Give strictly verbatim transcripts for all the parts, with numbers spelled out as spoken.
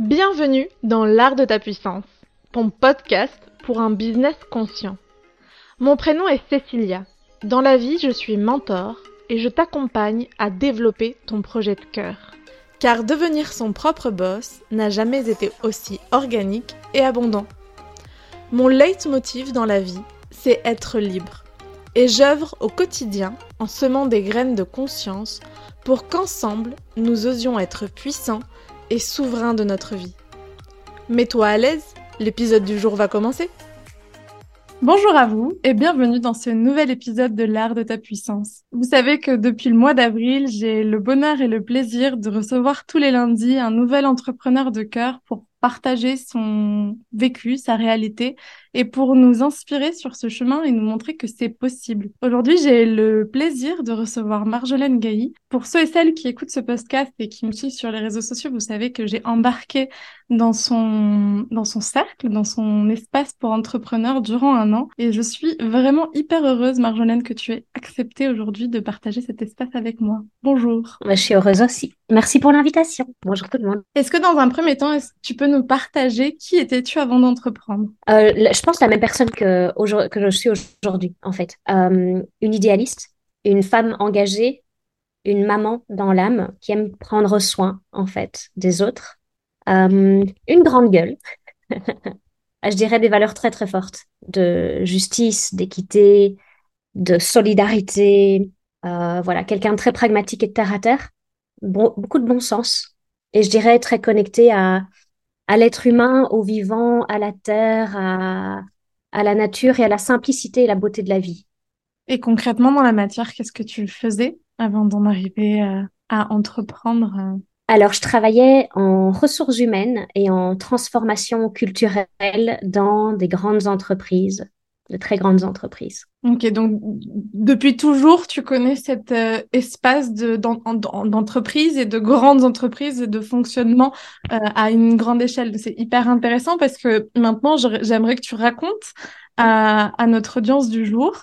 Bienvenue dans l'art de ta puissance, ton podcast pour un business conscient. Mon prénom est Cécilia. Dans la vie, je suis mentor et je t'accompagne à développer ton projet de cœur. Car devenir son propre boss n'a jamais été aussi organique et abondant. Mon leitmotiv dans la vie, c'est être libre. Et j'œuvre au quotidien en semant des graines de conscience pour qu'ensemble, nous osions être puissants et souverain de notre vie. Mets-toi à l'aise, l'épisode du jour va commencer. Bonjour à vous et bienvenue dans ce nouvel épisode de l'art de ta puissance. Vous savez que depuis le mois d'avril, j'ai le bonheur et le plaisir de recevoir tous les lundis un nouvel entrepreneur de cœur pour partager son vécu, sa réalité et pour nous inspirer sur ce chemin et nous montrer que c'est possible. Aujourd'hui, j'ai le plaisir de recevoir Marjolaine Gailly. Pour ceux et celles qui écoutent ce podcast et qui me suivent sur les réseaux sociaux, vous savez que j'ai embarqué dans son dans son cercle, dans son espace pour entrepreneurs durant un an et je suis vraiment hyper heureuse, Marjolaine, que tu aies accepté aujourd'hui de partager cet espace avec moi. Bonjour. Je suis heureuse aussi. Merci pour l'invitation. Bonjour tout le monde. Est-ce que dans un premier temps, est-ce que tu peux nous partager qui étais-tu avant d'entreprendre? euh, Je pense la même personne que, que je suis aujourd'hui, en fait. Euh, une idéaliste, une femme engagée, une maman dans l'âme qui aime prendre soin, en fait, des autres. Euh, une grande gueule. Je dirais des valeurs très, très fortes de justice, d'équité, de solidarité. Euh, voilà, quelqu'un de très pragmatique et de terre à terre. Bon, beaucoup de bon sens. Et je dirais très connectée à... à l'être humain, au vivant, à la terre, à, à la nature et à la simplicité et la beauté de la vie. Et concrètement, dans la matière, qu'est-ce que tu faisais avant d'en arriver euh, à entreprendre euh... Alors, je travaillais en ressources humaines et en transformation culturelle dans des grandes entreprises, de très grandes entreprises. Ok, donc depuis toujours, tu connais cet euh, espace de, d'en, d'en, d'entreprise et de grandes entreprises et de fonctionnement euh, à une grande échelle. C'est hyper intéressant parce que maintenant, je, j'aimerais que tu racontes à, à notre audience du jour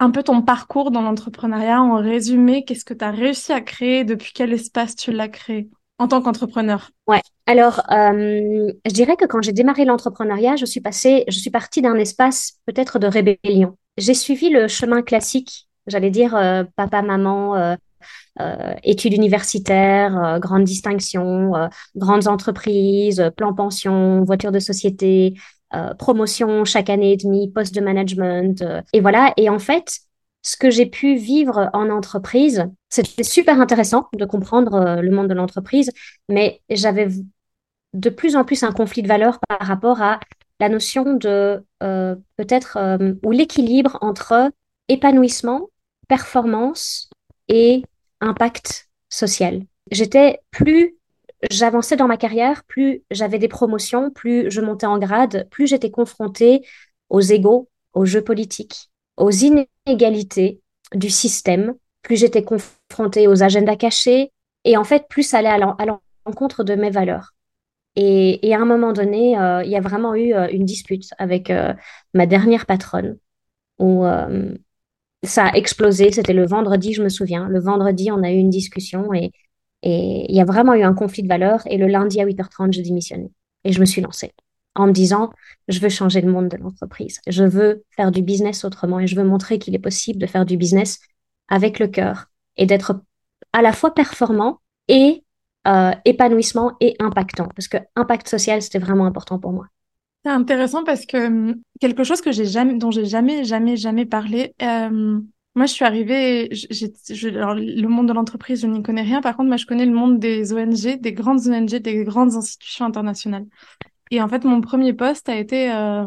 un peu ton parcours dans l'entrepreneuriat. En résumé, qu'est-ce que tu as réussi à créer? Depuis quel espace tu l'as créé en tant qu'entrepreneur? Ouais. Alors, euh, je dirais que quand j'ai démarré l'entrepreneuriat, je suis passée, je suis partie d'un espace peut-être de rébellion. J'ai suivi le chemin classique, j'allais dire euh, papa, maman, euh, euh, études universitaires, euh, grandes distinctions, euh, grandes entreprises, euh, plan pension, voiture de société, euh, promotion chaque année et demie, poste de management. Euh, et voilà, et en fait... Ce que j'ai pu vivre en entreprise, c'était super intéressant de comprendre le monde de l'entreprise, mais j'avais de plus en plus un conflit de valeurs par rapport à la notion de euh, peut-être euh, ou l'équilibre entre épanouissement, performance et impact social. J'étais plus, j'avançais dans ma carrière, plus j'avais des promotions, plus je montais en grade, plus j'étais confrontée aux égos, aux jeux politiques, aux inégalités du système, plus j'étais confrontée aux agendas cachés et en fait, plus ça allait à, l'en- à l'encontre de mes valeurs. Et, et à un moment donné, euh, il y a vraiment eu euh, une dispute avec euh, ma dernière patronne où euh, ça a explosé. C'était le vendredi, je me souviens. Le vendredi, on a eu une discussion et, et il y a vraiment eu un conflit de valeurs. Et le lundi à huit heures trente, j'ai démissionné et je me suis lancée, en me disant, je veux changer le monde de l'entreprise, je veux faire du business autrement et je veux montrer qu'il est possible de faire du business avec le cœur et d'être à la fois performant et euh, épanouissement et impactant, parce que impact social, c'était vraiment important pour moi. C'est intéressant parce que quelque chose que j'ai jamais, dont j'ai jamais, jamais, jamais parlé, euh, moi je suis arrivée, j'ai, j'ai, alors, le monde de l'entreprise, je n'y connais rien, par contre, moi je connais le monde des O N G, des grandes O N G, des grandes institutions internationales. Et en fait, mon premier poste a été, euh,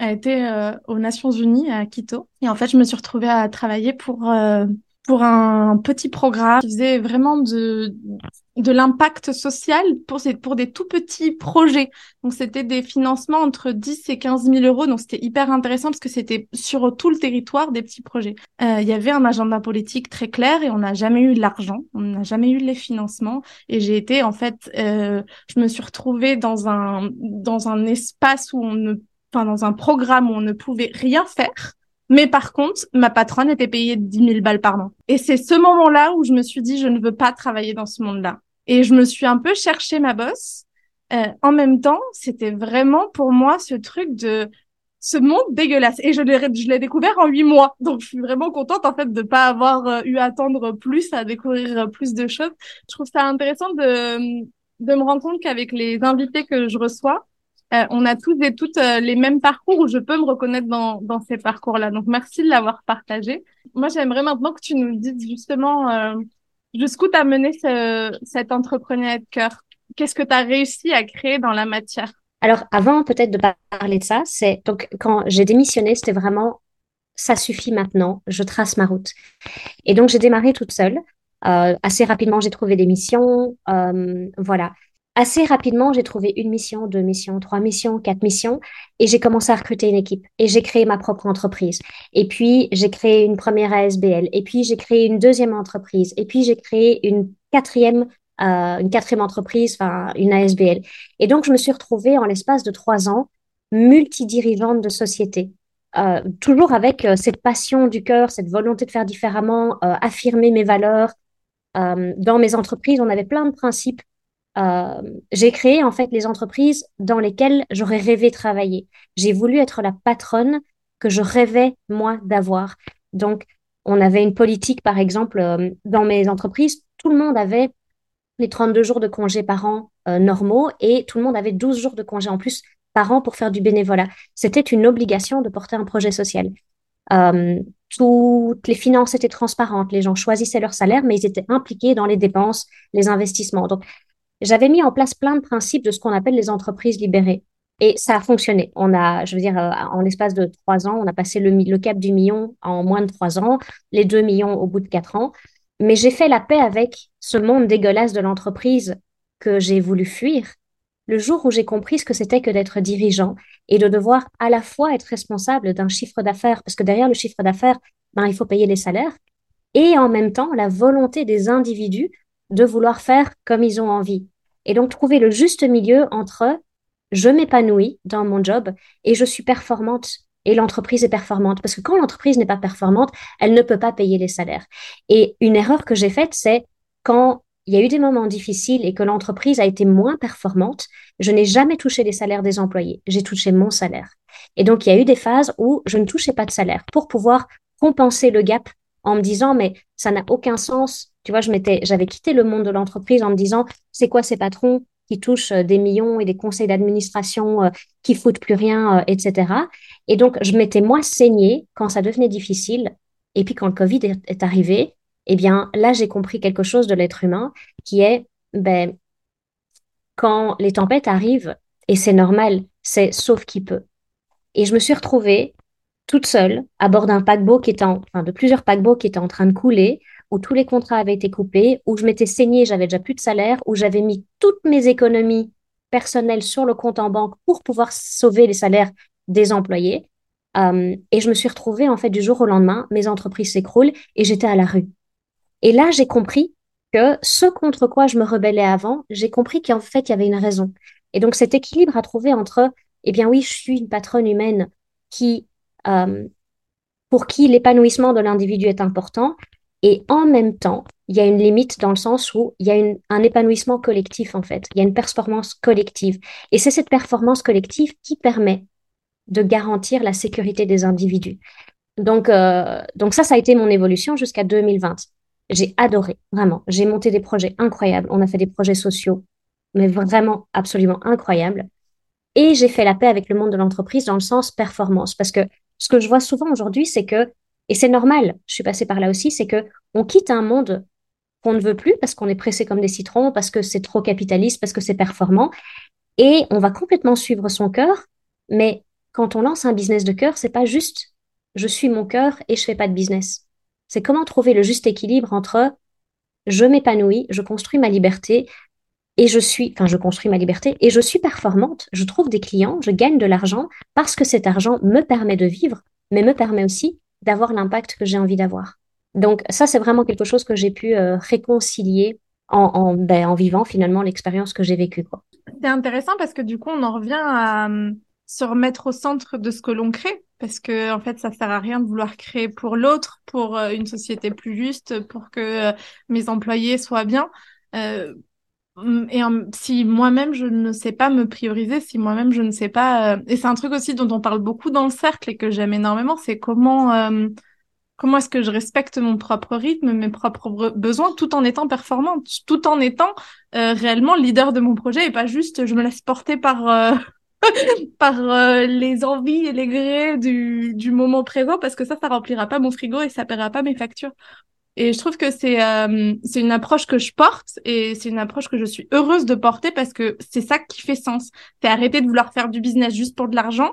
a été euh, aux Nations Unies, à Quito. Et en fait, je me suis retrouvée à travailler pour, euh, pour un petit programme qui faisait vraiment de, de l'impact social pour, pour des tout petits projets. Donc, c'était des financements entre dix et quinze mille euros. Donc, c'était hyper intéressant parce que c'était sur tout le territoire des petits projets. Euh, il y avait un agenda politique très clair et on n'a jamais eu l'argent. On n'a jamais eu les financements. Et j'ai été, en fait, euh, je me suis retrouvée dans un, dans un espace où on ne, enfin, dans un programme où on ne pouvait rien faire. Mais par contre, ma patronne était payée dix mille balles par mois. Et c'est ce moment-là où je me suis dit, je ne veux pas travailler dans ce monde-là. Et je me suis un peu cherché ma bosse. Euh, en même temps, c'était vraiment pour moi ce truc de ce monde dégueulasse. Et je l'ai, je l'ai découvert en huit mois. Donc, je suis vraiment contente, en fait, de pas avoir euh, eu à attendre plus, à découvrir euh, plus de choses. Je trouve ça intéressant de, de me rendre compte qu'avec les invités que je reçois, euh, on a tous et toutes euh, les mêmes parcours, où je peux me reconnaître dans, dans ces parcours-là. Donc, merci de l'avoir partagé. Moi, j'aimerais maintenant que tu nous dises justement euh, jusqu'où t'as mené ce, cet entrepreneuriat de cœur. Qu'est-ce que tu as réussi à créer dans la matière? Alors, avant peut-être de parler de ça, c'est donc quand j'ai démissionné, c'était vraiment ça suffit maintenant, je trace ma route. Et donc, j'ai démarré toute seule. Euh, assez rapidement, j'ai trouvé des missions. Euh, voilà. Assez rapidement, j'ai trouvé une mission, deux missions, trois missions, quatre missions. Et j'ai commencé à recruter une équipe. Et j'ai créé ma propre entreprise. Et puis, j'ai créé une première A S B L. Et puis, j'ai créé une deuxième entreprise. Et puis, j'ai créé une quatrième entreprise. Euh, une quatrième entreprise, enfin une A S B L. Et donc, je me suis retrouvée en l'espace de trois ans, multidirigeante de société, euh, toujours avec euh, cette passion du cœur, cette volonté de faire différemment, euh, affirmer mes valeurs. Euh, dans mes entreprises, on avait plein de principes. Euh, j'ai créé en fait les entreprises dans lesquelles j'aurais rêvé travailler. J'ai voulu être la patronne que je rêvais, moi, d'avoir. Donc, on avait une politique, par exemple, euh, dans mes entreprises, tout le monde avait les trente-deux jours de congés par an euh, normaux, et tout le monde avait douze jours de congés en plus par an pour faire du bénévolat. C'était une obligation de porter un projet social. Euh, toutes les finances étaient transparentes, les gens choisissaient leur salaire, mais ils étaient impliqués dans les dépenses, les investissements. Donc, j'avais mis en place plein de principes de ce qu'on appelle les entreprises libérées. Et ça a fonctionné. On a, je veux dire, euh, en l'espace de trois ans, on a passé le, le cap du million en moins de trois ans, les deux millions au bout de quatre ans. Mais j'ai fait la paix avec ce monde dégueulasse de l'entreprise que j'ai voulu fuir le jour où j'ai compris ce que c'était que d'être dirigeant et de devoir à la fois être responsable d'un chiffre d'affaires, parce que derrière le chiffre d'affaires, ben, il faut payer les salaires, et en même temps la volonté des individus de vouloir faire comme ils ont envie. Et donc trouver le juste milieu entre je m'épanouis dans mon job et je suis performante. Et l'entreprise est performante, parce que quand l'entreprise n'est pas performante, elle ne peut pas payer les salaires. Et une erreur que j'ai faite, c'est quand il y a eu des moments difficiles et que l'entreprise a été moins performante, je n'ai jamais touché les salaires des employés, j'ai touché mon salaire. Et donc, il y a eu des phases où je ne touchais pas de salaire pour pouvoir compenser le gap en me disant « mais ça n'a aucun sens ». Tu vois, je m'étais, j'avais quitté le monde de l'entreprise en me disant « c'est quoi ces patrons qui touchent des millions et des conseils d'administration euh, qui foutent plus rien, euh, et cetera » Et donc, je m'étais moi saignée quand ça devenait difficile. Et puis, quand le Covid est, est arrivé, eh bien, là, j'ai compris quelque chose de l'être humain qui est, ben, quand les tempêtes arrivent, et c'est normal, c'est sauf qui peut. Et je me suis retrouvée toute seule à bord d'un paquebot qui était, en, enfin, de plusieurs paquebots qui étaient en train de couler, où tous les contrats avaient été coupés, où je m'étais saignée, j'avais déjà plus de salaire, où j'avais mis toutes mes économies personnelles sur le compte en banque pour pouvoir sauver les salaires des employés. Euh, et je me suis retrouvée, en fait, du jour au lendemain, mes entreprises s'écroulent et j'étais à la rue. Et là, j'ai compris que ce contre quoi je me rebellais avant, j'ai compris qu'en fait, il y avait une raison. Et donc, cet équilibre à trouver entre, eh bien oui, je suis une patronne humaine qui, euh, pour qui l'épanouissement de l'individu est important. Et en même temps, il y a une limite dans le sens où il y a une, un épanouissement collectif, en fait. Il y a une performance collective. Et c'est cette performance collective qui permet de garantir la sécurité des individus. Donc, euh, donc ça, ça a été mon évolution jusqu'à deux mille vingt. J'ai adoré, vraiment. J'ai monté des projets incroyables. On a fait des projets sociaux, mais vraiment absolument incroyables. Et j'ai fait la paix avec le monde de l'entreprise dans le sens performance. Parce que ce que je vois souvent aujourd'hui, c'est que, et c'est normal, je suis passée par là aussi, c'est que on quitte un monde qu'on ne veut plus parce qu'on est pressé comme des citrons, parce que c'est trop capitaliste, parce que c'est performant. Et on va complètement suivre son cœur, mais quand on lance un business de cœur, c'est pas juste je suis mon cœur et je fais pas de business. C'est comment trouver le juste équilibre entre je m'épanouis, je construis ma liberté et je suis, enfin je construis ma liberté et je suis performante, je trouve des clients, je gagne de l'argent parce que cet argent me permet de vivre, mais me permet aussi d'avoir l'impact que j'ai envie d'avoir. Donc ça, c'est vraiment quelque chose que j'ai pu euh, réconcilier en, en, ben, en vivant finalement l'expérience que j'ai vécue, quoi. C'est intéressant parce que du coup, on en revient à se remettre au centre de ce que l'on crée, parce que en fait ça sert à rien de vouloir créer pour l'autre, pour euh, une société plus juste, pour que euh, mes employés soient bien. Euh, et en, si moi-même je ne sais pas me prioriser, si moi-même je ne sais pas, euh, et c'est un truc aussi dont on parle beaucoup dans le cercle et que j'aime énormément, c'est comment euh, comment est-ce que je respecte mon propre rythme, mes propres besoins, tout en étant performante, tout en étant euh, réellement leader de mon projet et pas juste je me laisse porter par euh, par euh, les envies et les grés du du moment présent, parce que ça ça remplira pas mon frigo et ça paiera pas mes factures. Et je trouve que c'est euh, c'est une approche que je porte et c'est une approche que je suis heureuse de porter, parce que c'est ça qui fait sens. C'est arrêter de vouloir faire du business juste pour de l'argent,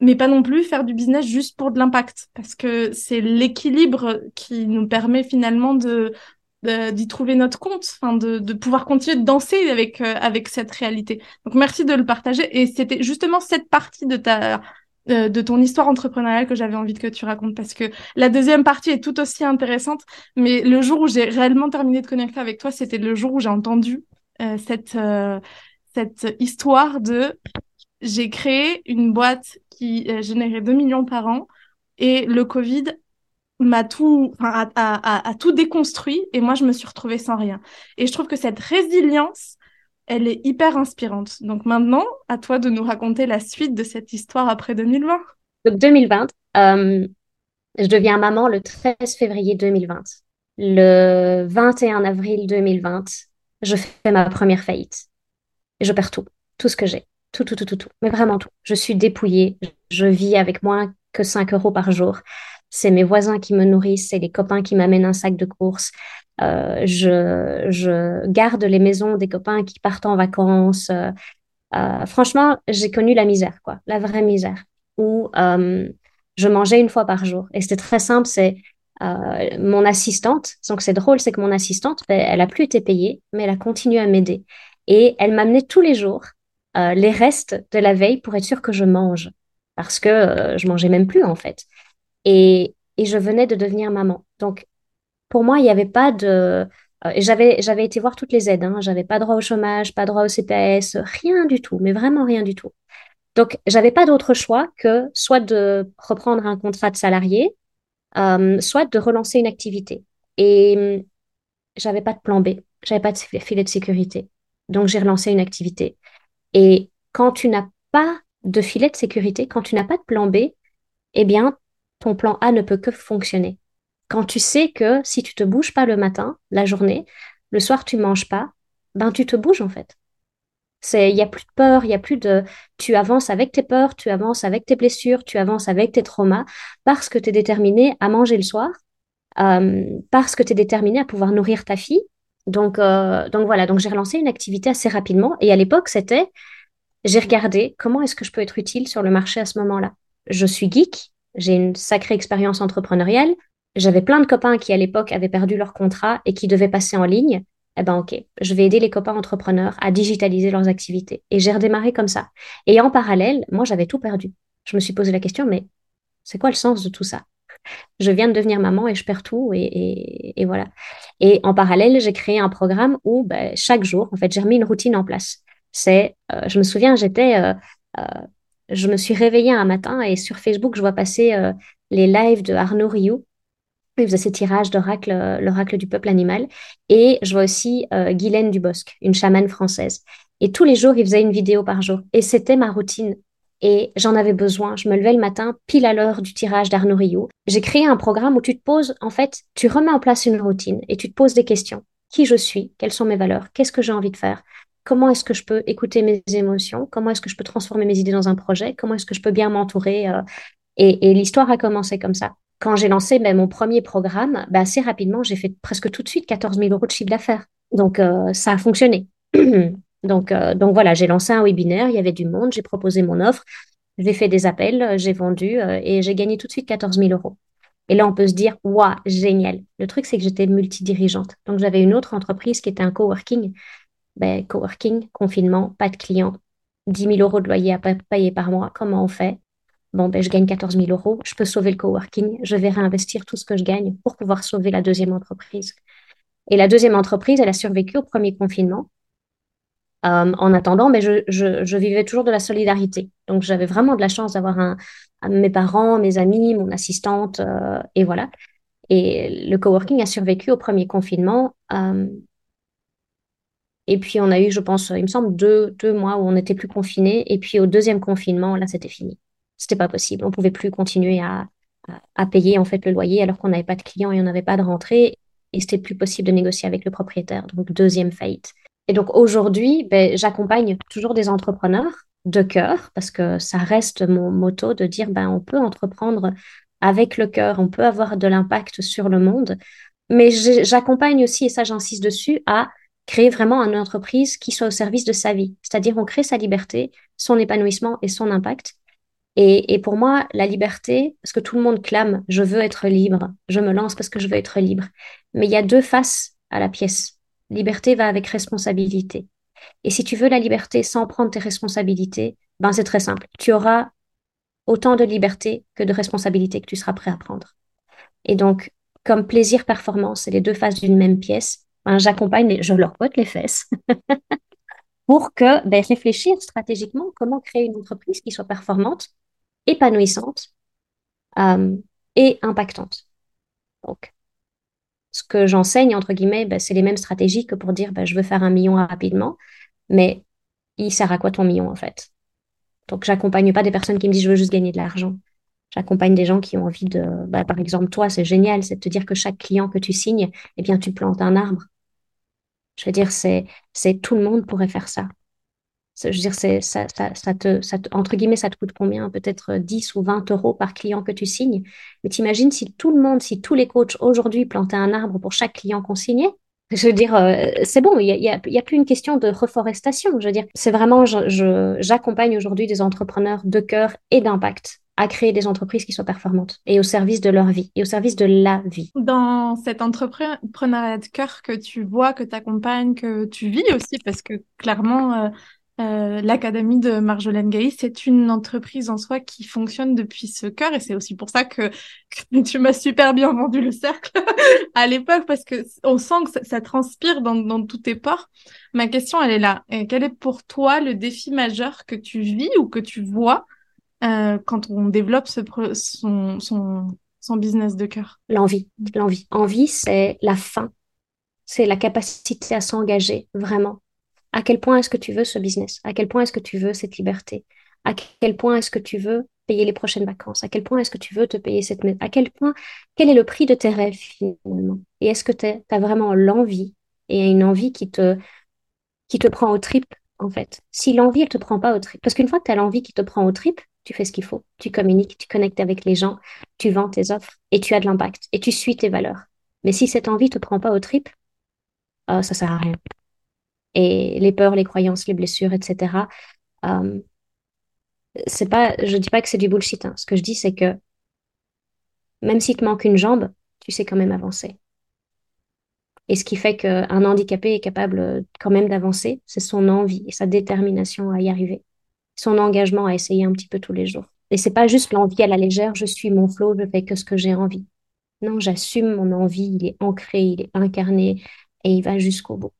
mais pas non plus faire du business juste pour de l'impact, parce que c'est l'équilibre qui nous permet finalement de, de d'y trouver notre compte, enfin de de pouvoir continuer de danser avec euh, avec cette réalité. Donc merci de le partager, et c'était justement cette partie de ta Euh, de ton histoire entrepreneuriale que j'avais envie que tu racontes, parce que la deuxième partie est tout aussi intéressante, mais le jour où j'ai réellement terminé de connecter avec toi, c'était le jour où j'ai entendu euh, cette euh, cette histoire de j'ai créé une boîte qui euh, générait deux millions par an, et le Covid m'a tout a, a, a, a tout déconstruit, et moi je me suis retrouvée sans rien. Et je trouve que cette résilience, elle est hyper inspirante. Donc maintenant, à toi de nous raconter la suite de cette histoire après deux mille vingt. Donc deux mille vingt, euh, je deviens maman le treize février deux mille vingt. Le vingt et un avril deux mille vingt, je fais ma première faillite. Je perds tout, tout ce que j'ai, tout, tout, tout, tout, tout, mais vraiment tout. Je suis dépouillée, je vis avec moins que cinq euros par jour. C'est mes voisins qui me nourrissent, c'est les copains qui m'amènent un sac de courses. Euh, je, je garde les maisons des copains qui partent en vacances. Euh, euh, franchement, j'ai connu la misère, quoi, la vraie misère, où euh, je mangeais une fois par jour. Et c'était très simple, c'est euh, mon assistante, donc c'est drôle, c'est que mon assistante, elle n'a plus été payée, mais elle a continué à m'aider. Et elle m'amenait tous les jours euh, les restes de la veille pour être sûre que je mange, parce que euh, je mangeais même plus, en fait. Et, et je venais de devenir maman. Donc, pour moi, il n'y avait pas de... Euh, j'avais, j'avais été voir toutes les aides. Hein. Je n'avais pas droit au chômage, pas droit au C P A S, rien du tout, mais vraiment rien du tout. Donc, je n'avais pas d'autre choix que soit de reprendre un contrat de salarié, euh, soit de relancer une activité. Et euh, je n'avais pas de plan B, je n'avais pas de filet de sécurité. Donc, j'ai relancé une activité. Et quand tu n'as pas de filet de sécurité, quand tu n'as pas de plan B, eh bien, ton plan A ne peut que fonctionner. Quand tu sais que si tu te bouges pas le matin, la journée, le soir tu manges pas, ben tu te bouges en fait. C'est, il y a plus de peur, il y a plus de, tu avances avec tes peurs, tu avances avec tes blessures, tu avances avec tes traumas, parce que tu es déterminé à manger le soir, euh, parce que tu es déterminé à pouvoir nourrir ta fille. Donc euh, donc voilà, donc j'ai relancé une activité assez rapidement, et à l'époque c'était, j'ai regardé comment est-ce que je peux être utile sur le marché à ce moment-là. Je suis geek. J'ai une sacrée expérience entrepreneuriale. J'avais plein de copains qui, à l'époque, avaient perdu leur contrat et qui devaient passer en ligne. Eh ben, OK, je vais aider les copains entrepreneurs à digitaliser leurs activités. Et j'ai redémarré comme ça. Et en parallèle, moi, j'avais tout perdu. Je me suis posé la question, mais c'est quoi le sens de tout ça? Je viens de devenir maman et je perds tout et, et, et voilà. Et en parallèle, j'ai créé un programme où ben, chaque jour, en fait, j'ai remis une routine en place. C'est, euh, je me souviens, j'étais... Euh, euh, Je me suis réveillée un matin et sur Facebook, je vois passer euh, les lives de Arnaud Rioux. Il faisait ses tirages d'oracle, euh, l'oracle du peuple animal. Et je vois aussi euh, Guylaine Dubosque, une chamane française. Et tous les jours, il faisait une vidéo par jour. Et c'était ma routine. Et j'en avais besoin. Je me levais le matin, pile à l'heure du tirage d'Arnaud Rioux. J'ai créé un programme où tu te poses, en fait, tu remets en place une routine et tu te poses des questions. Qui je suis? Quelles sont mes valeurs? Qu'est-ce que j'ai envie de faire? Comment est-ce que je peux écouter mes émotions? Comment est-ce que je peux transformer mes idées dans un projet? Comment est-ce que je peux bien m'entourer? euh, et, et l'histoire a commencé comme ça. Quand j'ai lancé ben, mon premier programme, ben, assez rapidement, j'ai fait presque tout de suite quatorze mille euros de chiffre d'affaires. Donc, euh, ça a fonctionné. donc, euh, donc, voilà, j'ai lancé un webinaire, il y avait du monde, j'ai proposé mon offre, j'ai fait des appels, j'ai vendu euh, et j'ai gagné tout de suite quatorze mille euros. Et là, on peut se dire, waouh, ouais, génial. Le truc, c'est que j'étais multidirigeante. Donc, j'avais une autre entreprise qui était un coworking. Ben, coworking, confinement, pas de clients, dix mille euros de loyer à payer par mois, comment on fait? Bon, ben, je gagne quatorze mille euros, je peux sauver le coworking, je vais réinvestir tout ce que je gagne pour pouvoir sauver la deuxième entreprise. Et la deuxième entreprise, elle a survécu au premier confinement. Euh, en attendant, ben, je, je, je vivais toujours de la solidarité. Donc, j'avais vraiment de la chance d'avoir un, mes parents, mes amis, mon assistante, euh, et voilà. Et le coworking a survécu au premier confinement. Euh, Et puis, on a eu, je pense, il me semble, deux, deux mois où on n'était plus confinés. Et puis, au deuxième confinement, là, c'était fini. C'était pas possible. On pouvait plus continuer à, à, à payer, en fait, le loyer alors qu'on n'avait pas de clients et on n'avait pas de rentrée. Et c'était plus possible de négocier avec le propriétaire. Donc, deuxième faillite. Et donc, aujourd'hui, ben, j'accompagne toujours des entrepreneurs de cœur parce que ça reste mon motto de dire, ben, on peut entreprendre avec le cœur, on peut avoir de l'impact sur le monde. Mais j'accompagne aussi, et ça, j'insiste dessus, à créer vraiment une entreprise qui soit au service de sa vie. C'est-à-dire, on crée sa liberté, son épanouissement et son impact. Et, et pour moi, la liberté, parce que tout le monde clame « je veux être libre, je me lance parce que je veux être libre ». Mais il y a deux faces à la pièce. Liberté va avec responsabilité. Et si tu veux la liberté sans prendre tes responsabilités, ben c'est très simple. Tu auras autant de liberté que de responsabilité que tu seras prêt à prendre. Et donc, comme plaisir-performance, c'est les deux faces d'une même pièce, ben, j'accompagne, les, je leur botte les fesses pour que ben, réfléchir stratégiquement comment créer une entreprise qui soit performante, épanouissante euh, et impactante. Donc, ce que j'enseigne, entre guillemets, ben, c'est les mêmes stratégies que pour dire ben, je veux faire un million rapidement, mais il sert à quoi ton million en fait? Donc, j'accompagne pas des personnes qui me disent je veux juste gagner de l'argent. J'accompagne des gens qui ont envie de... Bah, par exemple, toi, c'est génial, c'est de te dire que chaque client que tu signes, eh bien, tu plantes un arbre. Je veux dire, c'est, c'est tout le monde pourrait faire ça. Je veux dire, c'est, ça, ça, ça te, ça te, entre guillemets, ça te coûte combien? Peut-être dix ou vingt euros par client que tu signes. Mais t'imagines si tout le monde, si tous les coachs aujourd'hui plantaient un arbre pour chaque client qu'on signait? Je veux dire, euh, c'est bon, il n'y a, a, a plus une question de reforestation. Je veux dire, c'est vraiment, je, je, j'accompagne aujourd'hui des entrepreneurs de cœur et d'impact à créer des entreprises qui soient performantes et au service de leur vie et au service de la vie. Dans cet entrepreneuriat de cœur que tu vois, que tu accompagnes, que tu vis aussi, parce que clairement, euh, euh, l'Académie de Marjolaine Gailly, c'est une entreprise en soi qui fonctionne depuis ce cœur et c'est aussi pour ça que, que tu m'as super bien vendu le cercle à l'époque parce que on sent que ça, ça transpire dans, dans tous tes pores. Ma question, elle est là. Et quel est pour toi le défi majeur que tu vis ou que tu vois Euh, quand on développe ce pre- son, son, son business de cœur? L'envie, l'envie. Envie, c'est la fin. C'est la capacité à s'engager, vraiment. À quel point est-ce que tu veux ce business? À quel point est-ce que tu veux cette liberté? À quel point est-ce que tu veux payer les prochaines vacances? À quel point est-ce que tu veux te payer cette... À quel point... Quel est le prix de tes rêves, finalement? Et est-ce que tu as vraiment l'envie? Et une envie qui te, qui te prend aux tripes, en fait. Si l'envie, elle ne te prend pas aux tripes. Parce qu'une fois que tu as l'envie qui te prend aux tripes, tu fais ce qu'il faut, tu communiques, tu connectes avec les gens, tu vends tes offres et tu as de l'impact et tu suis tes valeurs. Mais si cette envie ne te prend pas aux tripes, euh, ça ne sert à rien. Et les peurs, les croyances, les blessures, et cetera. Euh, c'est pas, je ne dis pas que c'est du bullshit. Hein. Ce que je dis, c'est que même s'il te manque une jambe, tu sais quand même avancer. Et ce qui fait qu'un handicapé est capable quand même d'avancer, c'est son envie et sa détermination à y arriver. Son engagement à essayer un petit peu tous les jours. Et c'est pas juste l'envie à la légère, je suis mon flow, je fais que ce que j'ai envie. Non, j'assume mon envie, il est ancré, il est incarné et il va jusqu'au bout.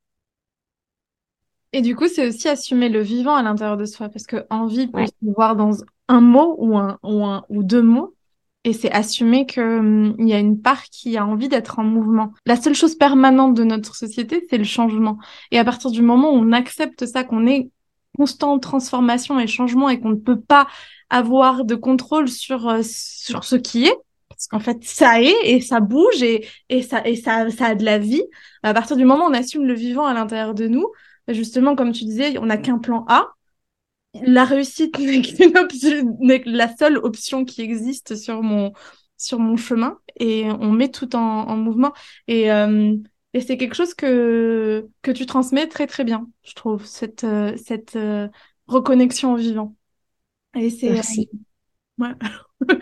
Et du coup, c'est aussi assumer le vivant à l'intérieur de soi parce que envie, on peut le voir dans un mot ou, un, ou, un, ou deux mots. Et c'est assumer qu'il hum, y a une part qui a envie d'être en mouvement. La seule chose permanente de notre société, c'est le changement. Et à partir du moment où on accepte ça, qu'on est constante transformation et changement et qu'on ne peut pas avoir de contrôle sur euh, sur ce qui est parce qu'en fait ça est et ça bouge et et ça et ça ça a de la vie. À partir du moment où on assume le vivant à l'intérieur de nous, justement comme tu disais, on n'a qu'un plan A. La réussite n'est qu'une option, n'est la seule option qui existe sur mon sur mon chemin et on met tout en, en mouvement et euh, Et c'est quelque chose que, que tu transmets très, très bien, je trouve, cette, euh, cette euh, reconnexion au vivant. Et c'est, merci. Euh, ouais.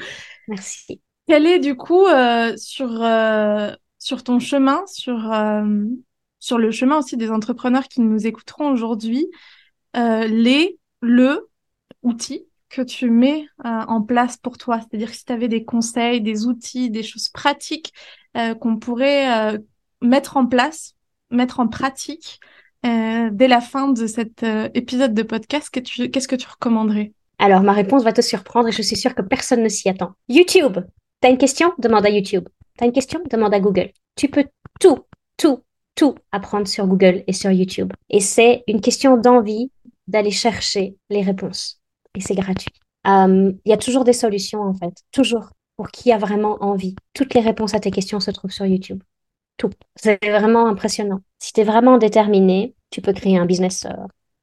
Merci. Quel est, du coup, euh, sur, euh, sur ton chemin, sur, euh, sur le chemin aussi des entrepreneurs qui nous écouteront aujourd'hui, euh, les, le outil que tu mets euh, en place pour toi? C'est-à-dire que si tu avais des conseils, des outils, des choses pratiques euh, qu'on pourrait... Euh, mettre en place, mettre en pratique euh, dès la fin de cet euh, épisode de podcast, que tu, qu'est-ce que tu recommanderais? Alors, ma réponse va te surprendre et je suis sûre que personne ne s'y attend. YouTube. T'as une question? Demande à YouTube. T'as une question? Demande à Google. Tu peux tout, tout, tout apprendre sur Google et sur YouTube. Et c'est une question d'envie d'aller chercher les réponses. Et c'est gratuit. Euh, y a toujours des solutions, en fait. Toujours. Pour qui a vraiment envie. Toutes les réponses à tes questions se trouvent sur YouTube. Tout. C'est vraiment impressionnant. Si tu es vraiment déterminé, tu peux créer un business euh,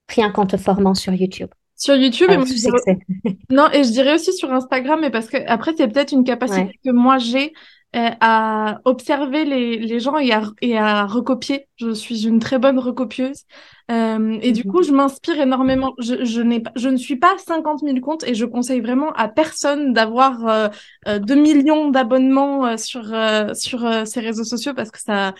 rien qu'en te formant sur YouTube. Sur YouTube, avec et moi, succès. Je dirais... non, et je dirais aussi sur Instagram, mais parce que après, c'est peut-être une capacité ouais. que moi j'ai euh, à observer les, les gens et à, et à recopier. Je suis une très bonne recopieuse. Euh, et du coup, je m'inspire énormément. Je, je, n'ai pas, je ne suis pas cinquante mille comptes et je conseille vraiment à personne d'avoir euh, euh, deux millions d'abonnements euh, sur, euh, sur euh, ces réseaux sociaux parce que ça,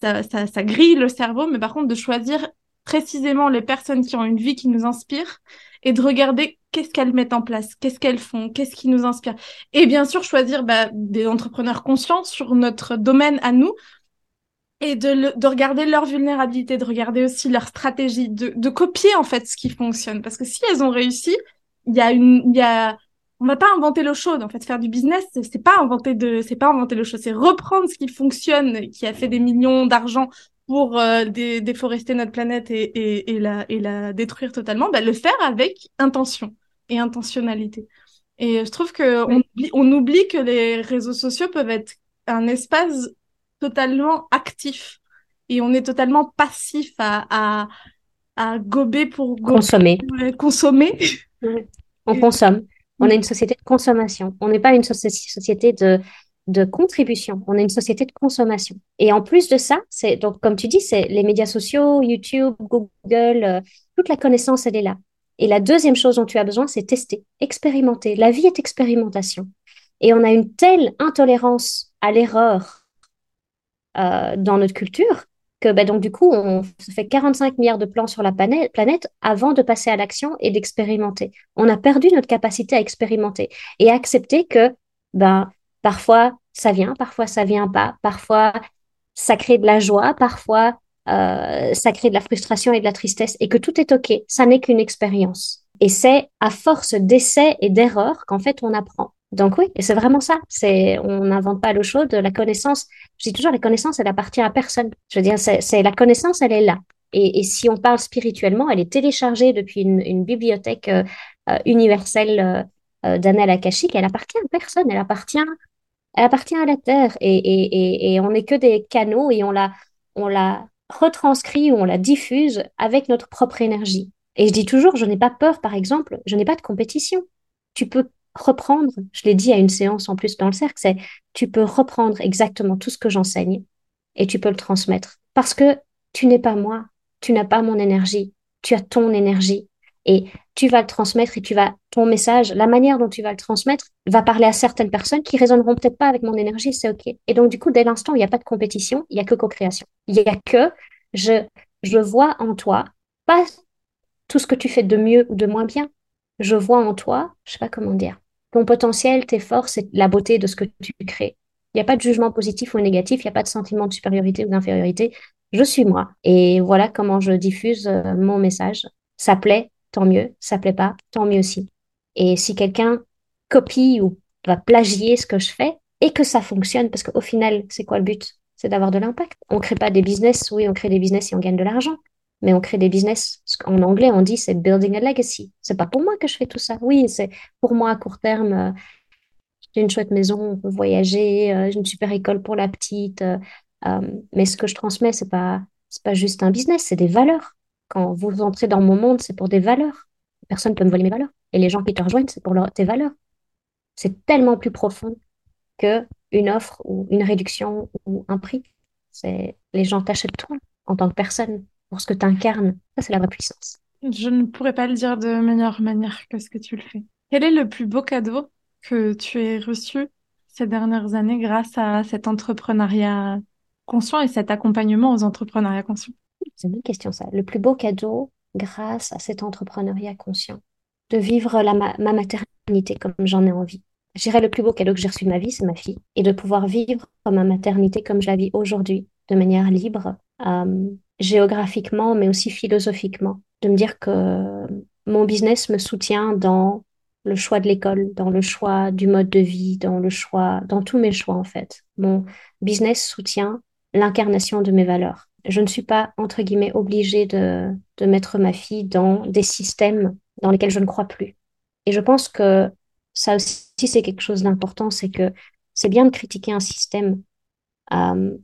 ça, ça, ça grille le cerveau. Mais par contre, de choisir précisément les personnes qui ont une vie qui nous inspire et de regarder qu'est-ce qu'elles mettent en place, qu'est-ce qu'elles font, qu'est-ce qui nous inspire. Et bien sûr, choisir bah, des entrepreneurs conscients sur notre domaine à nous. Et de, le, de regarder leur vulnérabilité, de regarder aussi leur stratégie, de, de copier en fait ce qui fonctionne. Parce que si elles ont réussi, il y a une, il y a, on va pas inventer l'eau chaude. En fait, faire du business, c'est, c'est pas inventer de, c'est pas inventer l'eau chaude, c'est reprendre ce qui fonctionne, qui a fait des millions d'argent pour euh, dé, déforester notre planète et, et, et la, et la détruire totalement. Bah, le faire avec intention et intentionnalité. Et je trouve que on oublie, on oublie que les réseaux sociaux peuvent être un espace totalement actif et on est totalement passif à, à, à gober pour gober, consommer. consommer. On consomme. On est une société de consommation. On n'est pas une so- société de, de contribution. On est une société de consommation. Et en plus de ça, c'est, donc, comme tu dis, c'est les médias sociaux, YouTube, Google, euh, toute la connaissance, elle est là. Et la deuxième chose dont tu as besoin, c'est tester, expérimenter. La vie est expérimentation. Et on a une telle intolérance à l'erreur Euh, dans notre culture, que bah, donc, du coup, on fait quarante-cinq milliards de plans sur la planète, planète avant de passer à l'action et d'expérimenter. On a perdu notre capacité à expérimenter et à accepter que bah, parfois, ça vient, parfois, ça vient pas, parfois, ça crée de la joie, parfois, euh, ça crée de la frustration et de la tristesse et que tout est OK, ça n'est qu'une expérience. Et c'est à force d'essais et d'erreurs qu'en fait, on apprend. Donc oui, et c'est vraiment ça, c'est, on n'invente pas l'eau chaude, la connaissance, je dis toujours, la connaissance, elle appartient à personne. Je veux dire, c'est, c'est, la connaissance, elle est là. Et, et si on parle spirituellement, elle est téléchargée depuis une, une bibliothèque euh, euh, universelle euh, d'annales akashiques, elle appartient à personne, elle appartient, elle appartient à la Terre. Et, et, et, et on n'est que des canaux et on la, on la retranscrit ou on la diffuse avec notre propre énergie. Et je dis toujours, je n'ai pas peur, par exemple, je n'ai pas de compétition. Tu peux reprendre, je l'ai dit à une séance en plus dans le cercle, c'est tu peux reprendre exactement tout ce que j'enseigne et tu peux le transmettre parce que tu n'es pas moi, tu n'as pas mon énergie, tu as ton énergie et tu vas le transmettre et tu vas, ton message, la manière dont tu vas le transmettre va parler à certaines personnes qui résonneront peut-être pas avec mon énergie, c'est OK. Et donc du coup, dès l'instant où il n'y a pas de compétition, il n'y a que co-création. Il n'y a que je, je vois en toi, pas tout ce que tu fais de mieux ou de moins bien, je vois en toi, je sais pas comment dire, ton potentiel, tes forces et la beauté de ce que tu crées. Il n'y a pas de jugement positif ou négatif, il n'y a pas de sentiment de supériorité ou d'infériorité. Je suis moi. Et voilà comment je diffuse euh, mon message. Ça plaît, tant mieux. Ça plaît pas, tant mieux aussi. Et si quelqu'un copie ou va plagier ce que je fais et que ça fonctionne, parce qu'au final, c'est quoi le but? C'est d'avoir de l'impact. On ne crée pas des business. Oui, on crée des business et on gagne de l'argent. Mais on crée des business, en anglais on dit c'est building a legacy, c'est pas pour moi que je fais tout ça, oui c'est pour moi à court terme, euh, j'ai une chouette maison, on peut voyager, euh, j'ai une super école pour la petite, euh, euh, mais ce que je transmets c'est pas, c'est pas juste un business, c'est des valeurs, quand vous entrez dans mon monde c'est pour des valeurs, personne ne peut me voler mes valeurs, et les gens qui te rejoignent c'est pour leur, tes valeurs, c'est tellement plus profond qu'une offre ou une réduction ou un prix, c'est, les gens t'achètent toi en tant que personne, pour ce que tu incarnes. Ça, c'est la vraie puissance. Je ne pourrais pas le dire de meilleure manière que ce que tu le fais. Quel est le plus beau cadeau que tu aies reçu ces dernières années grâce à cet entrepreneuriat conscient et cet accompagnement aux entrepreneuriats conscients? C'est une bonne question, ça. Le plus beau cadeau grâce à cet entrepreneuriat conscient, de vivre la ma-, ma maternité comme j'en ai envie. Je dirais le plus beau cadeau que j'ai reçu de ma vie, c'est ma fille. Et de pouvoir vivre ma maternité comme je la vis aujourd'hui, de manière libre, euh, géographiquement, mais aussi philosophiquement, de me dire que mon business me soutient dans le choix de l'école, dans le choix du mode de vie, dans le choix, dans tous mes choix en fait. Mon business soutient l'incarnation de mes valeurs. je ne suis pas, entre guillemets, obligée de, de mettre ma fille dans des systèmes dans lesquels je ne crois plus. Et je pense que ça aussi, c'est quelque chose d'important, c'est que c'est bien de critiquer un système, euh,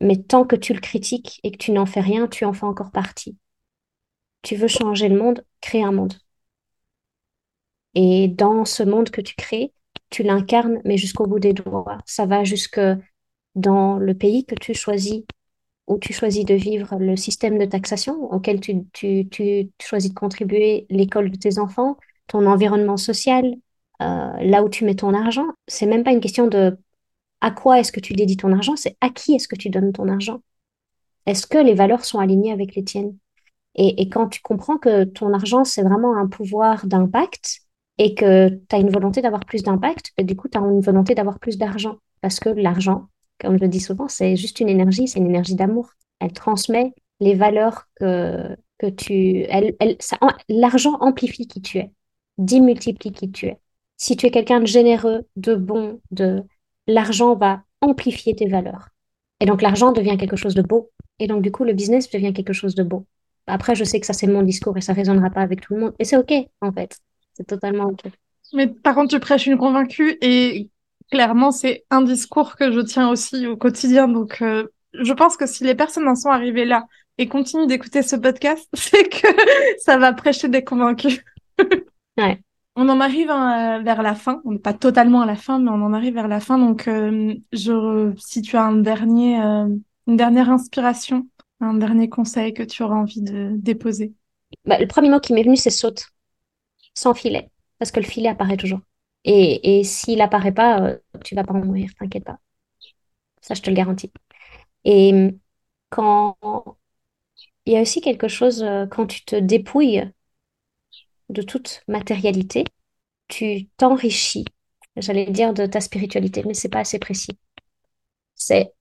mais tant que tu le critiques et que tu n'en fais rien, tu en fais encore partie. Tu veux changer le monde, crée un monde. Et dans ce monde que tu crées, tu l'incarnes, mais jusqu'au bout des doigts. Ça va jusque dans le pays que tu choisis, où tu choisis de vivre, le système de taxation auquel tu, tu, tu, tu choisis de contribuer, l'école de tes enfants, ton environnement social, euh, là où tu mets ton argent. C'est même pas une question de à quoi est-ce que tu dédies ton argent, c'est à qui est-ce que tu donnes ton argent. Est-ce que les valeurs sont alignées avec les tiennes ? Et, et quand tu comprends que ton argent, c'est vraiment un pouvoir d'impact et que tu as une volonté d'avoir plus d'impact, et du coup, tu as une volonté d'avoir plus d'argent. Parce que l'argent, comme je le dis souvent, c'est juste une énergie, c'est une énergie d'amour. Elle transmet les valeurs que, que tu... Elle, elle, ça, l'argent amplifie qui tu es, démultiplie qui tu es. Si tu es quelqu'un de généreux, de bon, de, l'argent va amplifier tes valeurs. Et donc, l'argent devient quelque chose de beau. Et donc, du coup, le business devient quelque chose de beau. Après, je sais que ça, c'est mon discours et ça ne résonnera pas avec tout le monde. Et c'est OK, en fait. C'est totalement OK. Mais par contre, tu prêches une convaincue et clairement, c'est un discours que je tiens aussi au quotidien. Donc, euh, je pense que si les personnes en sont arrivées là et continuent d'écouter ce podcast, c'est que ça va prêcher des convaincus. Ouais. On en arrive hein, vers la fin. On n'est pas totalement à la fin, mais on en arrive vers la fin. Donc, euh, je, si tu as un dernier, euh, une dernière inspiration, un dernier conseil que tu auras envie de déposer. Bah, le premier mot qui m'est venu, c'est saute, sans filet, parce que le filet apparaît toujours. Et, et s'il apparaît pas, euh, tu vas pas en mourir, t'inquiète pas. Ça, je te le garantis. Et quand il y a aussi quelque chose, euh, quand tu te dépouilles de toute matérialité, tu t'enrichis, j'allais dire de ta spiritualité, mais c'est pas assez précis. C'est...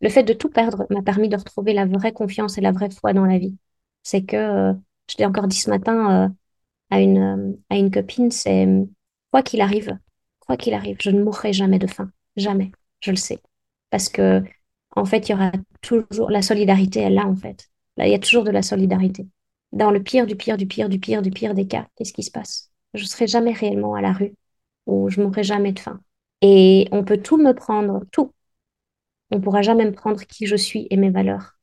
Le fait de tout perdre m'a permis de retrouver la vraie confiance et la vraie foi dans la vie. C'est que, euh, je l'ai encore dit ce matin euh, à, une, euh, à une copine, c'est euh, quoi qu'il arrive, quoi qu'il arrive, je ne mourrai jamais de faim. Jamais, je le sais. Parce que, en fait, il y aura toujours, la solidarité, elle là, en fait. Là, il y a toujours de la solidarité. Dans le pire, du pire, du pire, du pire, du pire des cas, qu'est-ce qui se passe ? Je ne serai jamais réellement à la rue ou je mourrai jamais de faim. Et on peut tout me prendre, tout. On ne pourra jamais me prendre qui je suis et mes valeurs.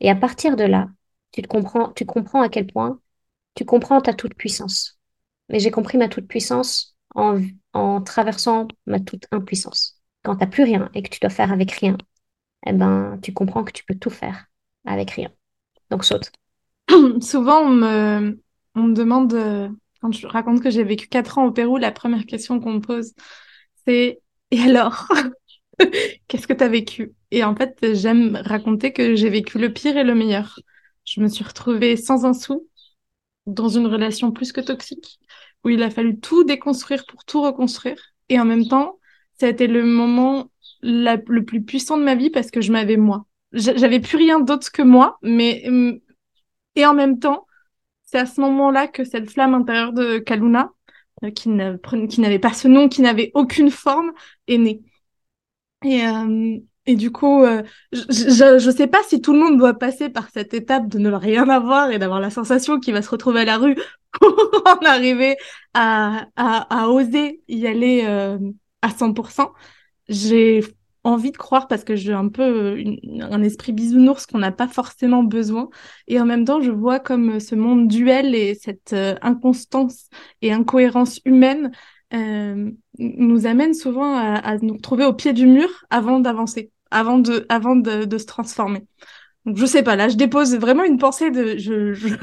Et à partir de là, tu, te comprends, tu comprends à quel point tu comprends ta toute-puissance. Mais j'ai compris ma toute-puissance en, en traversant ma toute-impuissance. Quand tu n'as plus rien et que tu dois faire avec rien, eh ben, tu comprends que tu peux tout faire avec rien. Donc saute. Souvent, on me, on me demande, quand je raconte que j'ai vécu quatre ans au Pérou, la première question qu'on me pose, c'est « Et alors ?» Qu'est-ce que t'as vécu ? Et en fait, j'aime raconter que j'ai vécu le pire et le meilleur. Je me suis retrouvée sans un sou, dans une relation plus que toxique, où il a fallu tout déconstruire pour tout reconstruire. Et en même temps, ça a été le moment la, le plus puissant de ma vie parce que je m'avais moi. J'avais plus rien d'autre que moi, mais... Et en même temps, c'est à ce moment-là que cette flamme intérieure de Kaluna, qui n'avait pas ce nom, qui n'avait aucune forme, est née. Et, euh, et du coup, euh, je, je, je sais pas si tout le monde doit passer par cette étape de ne rien avoir et d'avoir la sensation qu'il va se retrouver à la rue pour en arriver à, à, à oser y aller euh, à cent pour cent. J'ai envie de croire parce que j'ai un peu une, un esprit bisounours qu'on n'a pas forcément besoin. Et en même temps, je vois comme ce monde duel et cette euh, inconstance et incohérence humaine Euh, nous amène souvent à, à nous retrouver au pied du mur avant d'avancer, avant de, avant de, de se transformer. Donc je sais pas, là je dépose vraiment une pensée de, je, je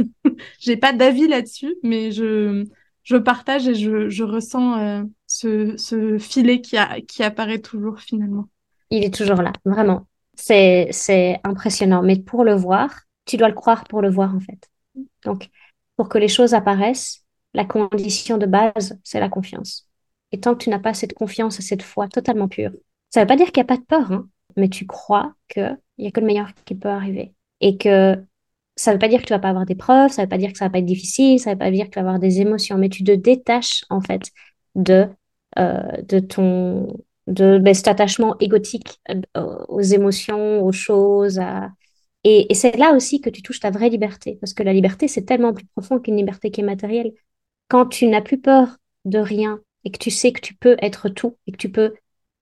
j'ai pas d'avis là-dessus, mais je je partage et je je ressens euh, ce ce filet qui a qui apparaît toujours finalement. Il est toujours là, vraiment. C'est c'est impressionnant, mais pour le voir, tu dois le croire pour le voir en fait. Donc pour que les choses apparaissent. La condition de base, c'est la confiance. Et tant que tu n'as pas cette confiance et cette foi totalement pure, ça ne veut pas dire qu'il n'y a pas de peur, hein, mais tu crois qu'il n'y a que le meilleur qui peut arriver. Et que ça ne veut pas dire que tu ne vas pas avoir des preuves, ça ne veut pas dire que ça ne va pas être difficile, ça ne veut pas dire que tu vas avoir des émotions, mais tu te détaches en fait de, euh, de ton, de ben, cet attachement égotique aux émotions, aux choses. À... Et, et c'est là aussi que tu touches ta vraie liberté, parce que la liberté, c'est tellement plus profond qu'une liberté qui est matérielle. Quand tu n'as plus peur de rien et que tu sais que tu peux être tout, et que tu peux...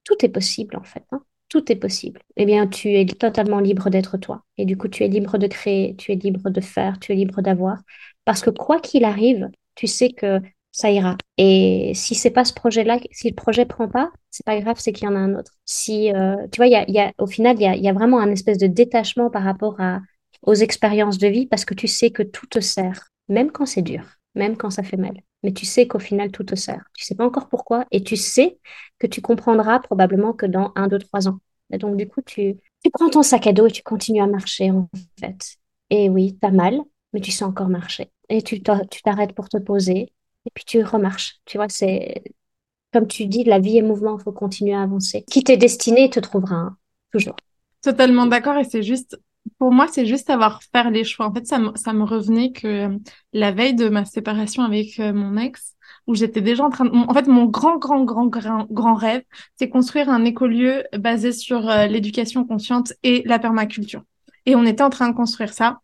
Tout est possible, en fait, hein. Tout est possible. Eh bien, tu es totalement libre d'être toi. Et du coup, tu es libre de créer, tu es libre de faire, tu es libre d'avoir. Parce que quoi qu'il arrive, tu sais que ça ira. Et si c'est pas ce projet-là, si le projet prend pas, c'est pas grave, c'est qu'il y en a un autre. Si, euh, tu vois, il y a, y a, au final, il y a, y a vraiment un espèce de détachement par rapport à, aux expériences de vie, parce que tu sais que tout te sert, même quand c'est dur, même quand ça fait mal. Mais tu sais qu'au final, tout te sert. Tu sais pas encore pourquoi, et tu sais que tu comprendras probablement que dans un, deux, trois ans. Et donc, du coup, tu, tu prends ton sac à dos et tu continues à marcher, en fait. Et oui, t'as mal, mais tu sais encore marcher. Et tu t'arrêtes pour te poser. Et puis tu remarches, tu vois, c'est comme tu dis, la vie est mouvement, il faut continuer à avancer. Qui t'est destiné te trouvera, hein, toujours. Totalement d'accord, et c'est juste, pour moi, c'est juste savoir faire les choix. En fait, ça, m- ça me revenait que euh, la veille de ma séparation avec euh, mon ex, où j'étais déjà en train de... En fait, mon grand, grand, grand, grand, grand rêve, c'est construire un écolieu basé sur euh, l'éducation consciente et la permaculture. Et on était en train de construire ça.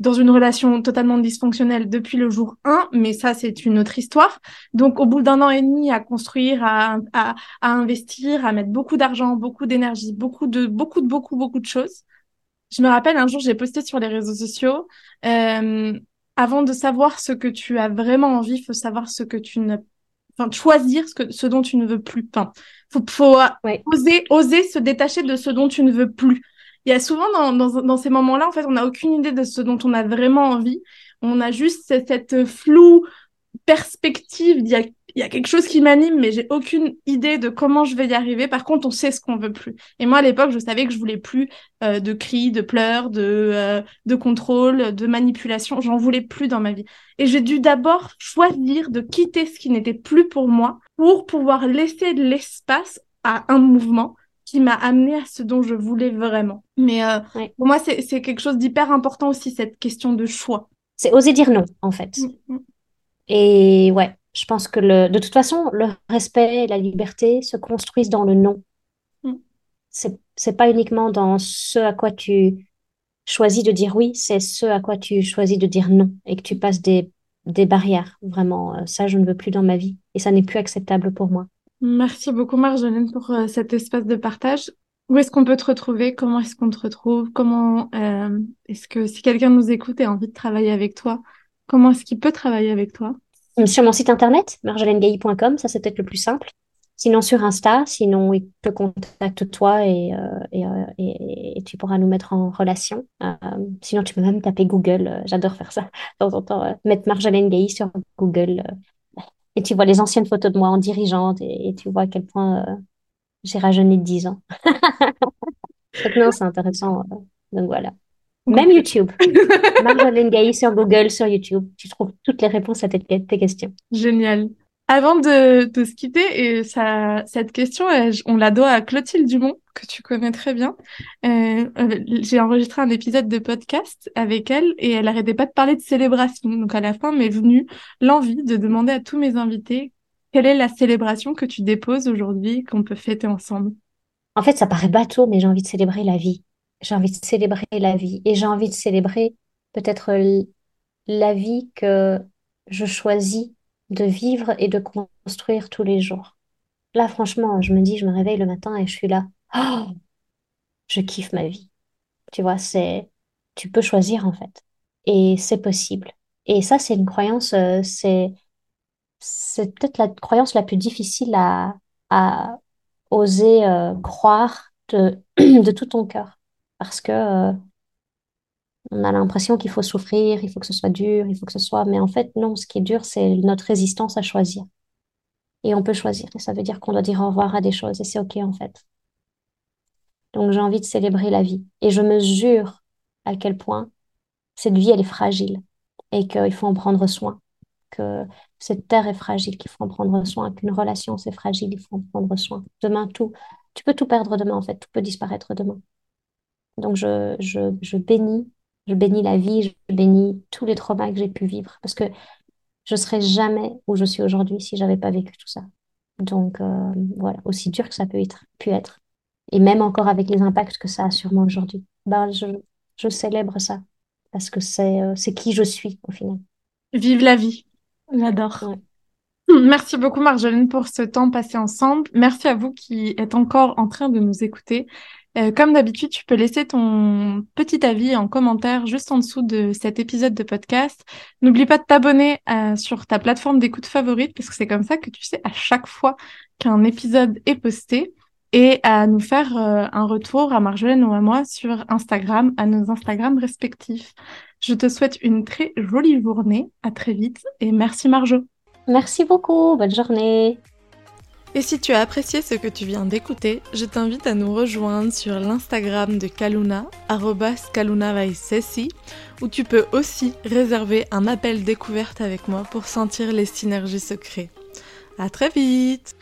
Dans une relation totalement dysfonctionnelle depuis le jour un, mais ça, c'est une autre histoire. Donc, au bout d'un an et demi à construire, à, à, à investir, à mettre beaucoup d'argent, beaucoup d'énergie, beaucoup de, beaucoup de, beaucoup, beaucoup de choses. Je me rappelle, un jour, j'ai posté sur les réseaux sociaux, euh, avant de savoir ce que tu as vraiment envie, faut savoir ce que tu ne, enfin, choisir ce que, ce dont tu ne veux plus. Enfin, faut, faut ouais. oser, oser se détacher de ce dont tu ne veux plus. Il y a souvent dans, dans, dans ces moments-là, en fait, on n'a aucune idée de ce dont on a vraiment envie. On a juste cette, cette floue perspective d'il y a, il y a quelque chose qui m'anime, mais j'ai aucune idée de comment je vais y arriver. Par contre, on sait ce qu'on veut plus. Et moi, à l'époque, je savais que je voulais plus euh, de cris, de pleurs, de, euh, de contrôle, de manipulation. J'en voulais plus dans ma vie. Et j'ai dû d'abord choisir de quitter ce qui n'était plus pour moi pour pouvoir laisser de l'espace à un mouvement qui m'a amenée à ce dont je voulais vraiment. Mais euh, ouais. pour moi, c'est, c'est quelque chose d'hyper important aussi, cette question de choix. C'est oser dire non, en fait. Mm-hmm. Et ouais, je pense que le, de toute façon, le respect et la liberté se construisent dans le non. Mm. C'est, c'est pas uniquement dans ce à quoi tu choisis de dire oui, c'est ce à quoi tu choisis de dire non et que tu passes des, des barrières. Vraiment, euh, ça, je ne veux plus dans ma vie et ça n'est plus acceptable pour moi. Merci beaucoup Marjolaine pour euh, cet espace de partage. Où est-ce qu'on peut te retrouver? Comment est-ce qu'on te retrouve? Comment euh, est-ce que si quelqu'un nous écoute et a envie de travailler avec toi, comment est-ce qu'il peut travailler avec toi? Sur mon site internet, marjolaine gailly point com, ça c'est peut-être le plus simple. Sinon sur Insta, sinon il te contacte toi et, euh, et, euh, et, et tu pourras nous mettre en relation. Euh, sinon tu peux même taper Google, euh, j'adore faire ça de temps en temps, euh, mettre Marjolaine Gailly sur Google. Euh, Et tu vois les anciennes photos de moi en dirigeante et, et tu vois à quel point euh, j'ai rajeuni de dix ans. Donc non, c'est intéressant. Euh, donc voilà. Même YouTube. Marjolaine Gailly sur Google, sur YouTube. Tu trouves toutes les réponses à tes, tes questions. Génial. Avant de, de se quitter, et ça, cette question, on la doit à Clotilde Dumont, que tu connais très bien. Euh, j'ai enregistré un épisode de podcast avec elle et elle n'arrêtait pas de parler de célébration. Donc à la fin m'est venue l'envie de demander à tous mes invités quelle est la célébration que tu déposes aujourd'hui, qu'on peut fêter ensemble. En fait, ça paraît bateau, mais j'ai envie de célébrer la vie. J'ai envie de célébrer la vie et j'ai envie de célébrer peut-être la vie que je choisis de vivre et de construire tous les jours. Là, franchement, je me dis, je me réveille le matin et je suis là. Oh, je kiffe ma vie. Tu vois, c'est, tu peux choisir en fait. Et c'est possible. Et ça, c'est une croyance, euh, c'est, c'est peut-être la croyance la plus difficile à, à oser euh, croire de, de tout ton cœur. Parce que euh, on a l'impression qu'il faut souffrir, il faut que ce soit dur, il faut que ce soit... Mais en fait, non, ce qui est dur, c'est notre résistance à choisir. Et on peut choisir. Et ça veut dire qu'on doit dire au revoir à des choses. Et c'est OK en fait. Donc, j'ai envie de célébrer la vie. Et je me jure à quel point cette vie, elle est fragile et qu'il faut en prendre soin, que cette terre est fragile, qu'il faut en prendre soin, qu'une relation, c'est fragile, il faut en prendre soin. Demain, tout, tu peux tout perdre demain, en fait. Tout peut disparaître demain. Donc, je, je, je bénis, je bénis la vie, je bénis tous les traumas que j'ai pu vivre parce que je ne serais jamais où je suis aujourd'hui si je n'avais pas vécu tout ça. Donc euh, voilà, aussi dur que ça peut être, pu être. Et même encore avec les impacts que ça a sur moi aujourd'hui, ben, je, je célèbre ça. Parce que c'est, euh, c'est qui je suis au final. Vive la vie, j'adore. Ouais. Merci beaucoup Marjolaine pour ce temps passé ensemble. Merci à vous qui êtes encore en train de nous écouter. Euh, comme d'habitude, tu peux laisser ton petit avis en commentaire juste en dessous de cet épisode de podcast. N'oublie pas de t'abonner euh, sur ta plateforme d'écoute favorite parce que c'est comme ça que tu sais à chaque fois qu'un épisode est posté, et à nous faire euh, un retour à Marjolaine ou à moi sur Instagram, à nos Instagrams respectifs. Je te souhaite une très jolie journée, à très vite et merci Marjo. Merci beaucoup, bonne journée. Et si tu as apprécié ce que tu viens d'écouter, je t'invite à nous rejoindre sur l'Instagram de Kaluna, arobase kalunavaicecie, où tu peux aussi réserver un appel découverte avec moi pour sentir les synergies secrets. À très vite.